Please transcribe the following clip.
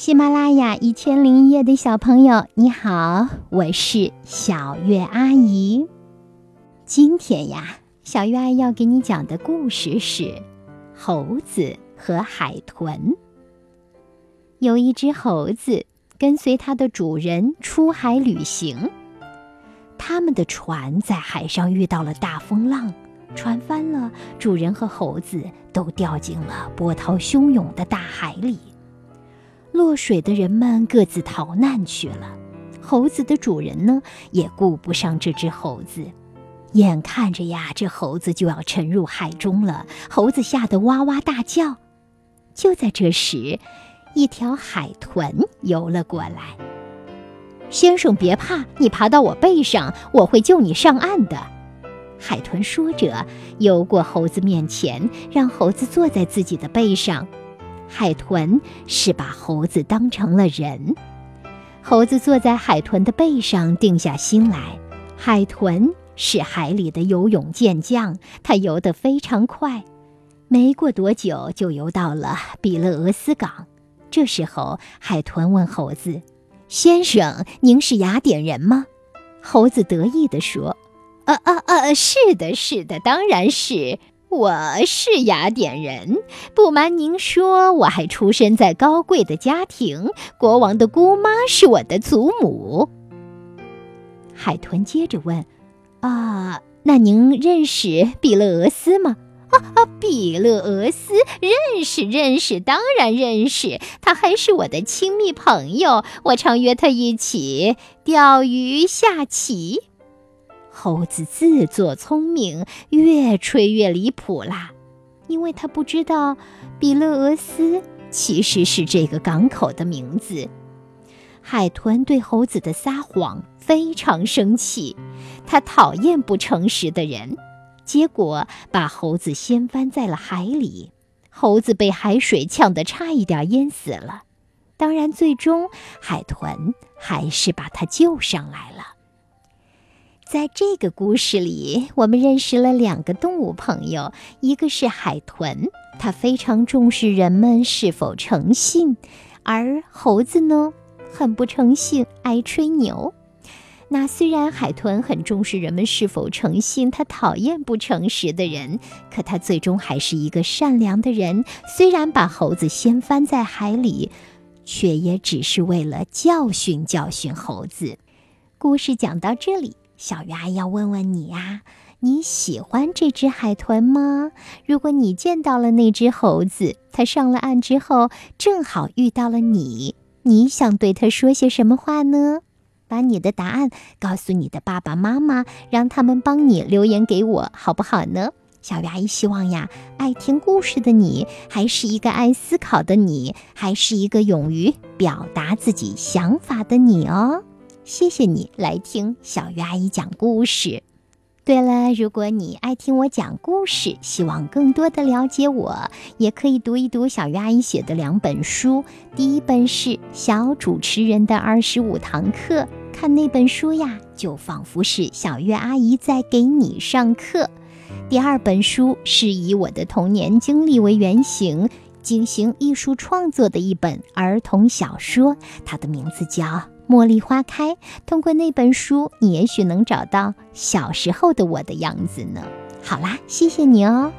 喜马拉雅1001的小朋友你好，我是小月阿姨。今天呀，小月阿姨要给你讲的故事是猴子和海豚。有一只猴子跟随它的主人出海旅行，他们的船在海上遇到了大风浪，船翻了，主人和猴子都掉进了波涛汹涌的大海里。落水的人们各自逃难去了，猴子的主人呢，也顾不上这只猴子。眼看着呀，这猴子就要沉入海中了，猴子吓得哇哇大叫。就在这时，一条海豚游了过来。先生别怕，你爬到我背上，我会救你上岸的。海豚说着，游过猴子面前，让猴子坐在自己的背上。海豚是把猴子当成了人，猴子坐在海豚的背上，定下心来。海豚是海里的游泳健将，它游得非常快，没过多久就游到了比勒俄斯港。这时候，海豚问猴子：“先生，您是雅典人吗？”猴子得意地说：“是的，当然是。”我是雅典人，不瞒您说，我还出身在高贵的家庭，国王的姑妈是我的祖母。海豚接着问：“啊，那您认识比勒俄斯吗？”“比勒俄斯，认识，当然认识，他还是我的亲密朋友，我常约他一起钓鱼下棋。”猴子自作聪明，越吹越离谱啦，因为他不知道比勒俄斯其实是这个港口的名字。海豚对猴子的撒谎非常生气，他讨厌不诚实的人，结果把猴子掀翻在了海里。猴子被海水呛得差一点淹死了，当然最终海豚还是把他救上来了。在这个故事里，我们认识了两个动物朋友，一个是海豚，它非常重视人们是否诚信，而猴子呢，很不诚信，爱吹牛。那虽然海豚很重视人们是否诚信，它讨厌不诚实的人，可它最终还是一个善良的人，虽然把猴子掀翻在海里，却也只是为了教训猴子。故事讲到这里，小鱼阿姨要问问你啊，你喜欢这只海豚吗？如果你见到了那只猴子，它上了岸之后正好遇到了你，你想对它说些什么话呢？把你的答案告诉你的爸爸妈妈，让他们帮你留言给我，好不好呢？小鱼阿姨希望呀，爱听故事的你，还是一个爱思考的你，还是一个勇于表达自己想法的你哦。谢谢你来听小鱼阿姨讲故事。对了，如果你爱听我讲故事，希望更多的了解我，也可以读一读小鱼阿姨写的两本书。第一本是《小主持人的25堂课》，看那本书呀，就仿佛是小鱼阿姨在给你上课。第二本书是以我的童年经历为原型，进行艺术创作的一本儿童小说，它的名字叫茉莉花开。通过那本书，你也许能找到小时候的我的样子呢。好啦，谢谢你哦。